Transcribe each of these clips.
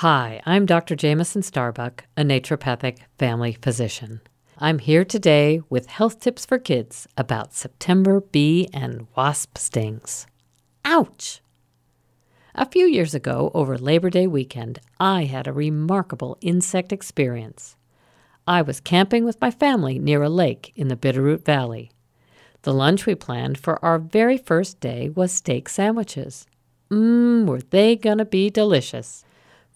Hi, I'm Dr. Jameson Starbuck, a naturopathic family physician. I'm here today with health tips for kids about September bee and wasp stings. Ouch! A few years ago, over Labor Day weekend, I had a remarkable insect experience. I was camping with my family near a lake in the Bitterroot Valley. The lunch we planned for our very first day was steak sandwiches. Were they gonna be delicious!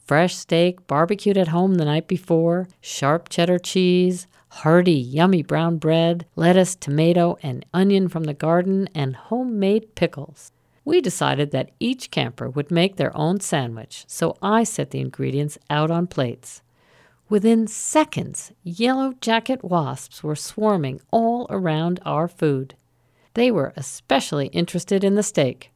Fresh steak, barbecued at home the night before, sharp cheddar cheese, hearty, yummy brown bread, lettuce, tomato, and onion from the garden, and homemade pickles. We decided that each camper would make their own sandwich, so I set the ingredients out on plates. Within seconds, yellow jacket wasps were swarming all around our food. They were especially interested in the steak.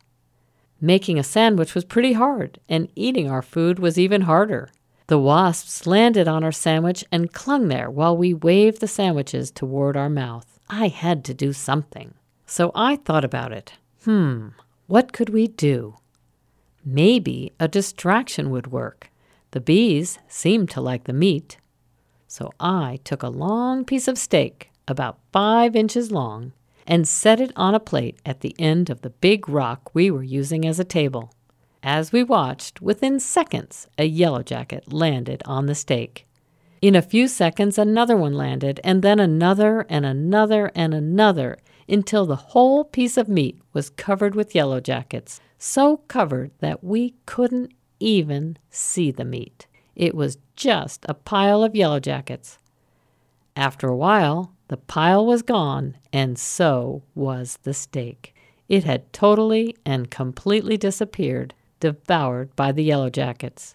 Making a sandwich was pretty hard, and eating our food was even harder. The wasps landed on our sandwich and clung there while we waved the sandwiches toward our mouth. I had to do something. So I thought about it. What could we do? Maybe a distraction would work. The bees seemed to like the meat. So I took a long piece of steak, about 5 inches long, and set it on a plate at the end of the big rock we were using as a table. As we watched, within seconds, a yellow jacket landed on the steak. In a few seconds, another one landed, and then another, and another, and another, until the whole piece of meat was covered with yellow jackets, so covered that we couldn't even see the meat. It was just a pile of yellow jackets. After a while, the pile was gone, and so was the steak. It had totally and completely disappeared, devoured by the yellow jackets.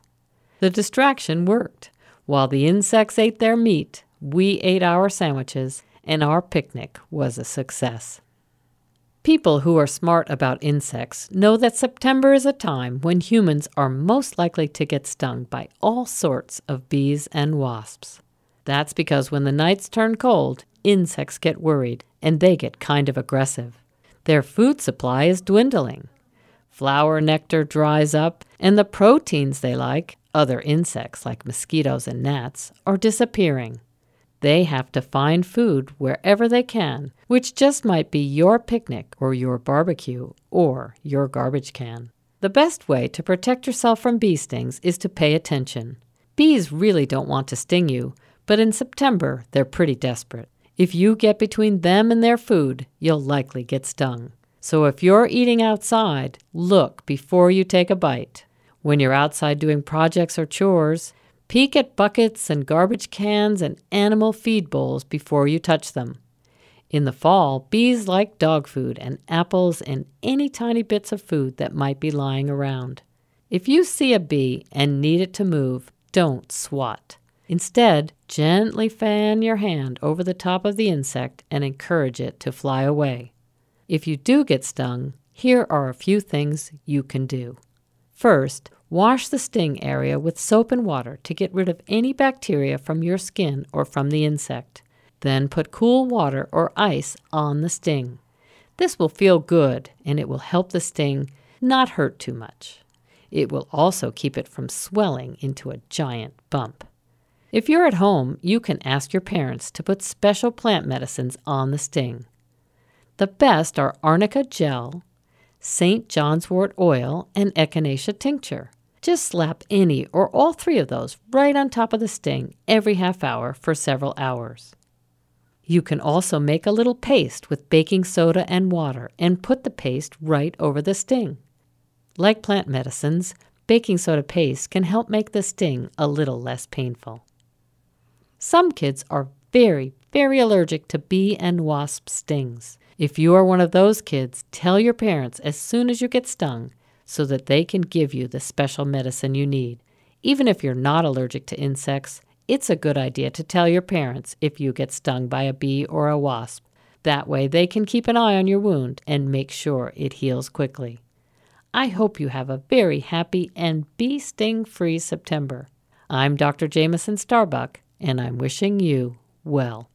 The distraction worked. While the insects ate their meat, we ate our sandwiches, and our picnic was a success. People who are smart about insects know that September is a time when humans are most likely to get stung by all sorts of bees and wasps. That's because when the nights turn cold, insects get worried, and they get kind of aggressive. Their food supply is dwindling. Flower nectar dries up, and the proteins they like, other insects like mosquitoes and gnats, are disappearing. They have to find food wherever they can, which just might be your picnic or your barbecue or your garbage can. The best way to protect yourself from bee stings is to pay attention. Bees really don't want to sting you, but in September, they're pretty desperate. If you get between them and their food, you'll likely get stung. So if you're eating outside, look before you take a bite. When you're outside doing projects or chores, peek at buckets and garbage cans and animal feed bowls before you touch them. In the fall, bees like dog food and apples and any tiny bits of food that might be lying around. If you see a bee and need it to move, don't swat. Instead, gently fan your hand over the top of the insect and encourage it to fly away. If you do get stung, here are a few things you can do. First, wash the sting area with soap and water to get rid of any bacteria from your skin or from the insect. Then put cool water or ice on the sting. This will feel good, and it will help the sting not hurt too much. It will also keep it from swelling into a giant bump. If you're at home, you can ask your parents to put special plant medicines on the sting. The best are Arnica gel, St. John's wort oil, and Echinacea tincture. Just slap any or all three of those right on top of the sting every half hour for several hours. You can also make a little paste with baking soda and water and put the paste right over the sting. Like plant medicines, baking soda paste can help make the sting a little less painful. Some kids are very, very allergic to bee and wasp stings. If you are one of those kids, tell your parents as soon as you get stung so that they can give you the special medicine you need. Even if you're not allergic to insects, it's a good idea to tell your parents if you get stung by a bee or a wasp. That way they can keep an eye on your wound and make sure it heals quickly. I hope you have a very happy and bee sting-free September. I'm Dr. Jameson Starbuck, and I'm wishing you well.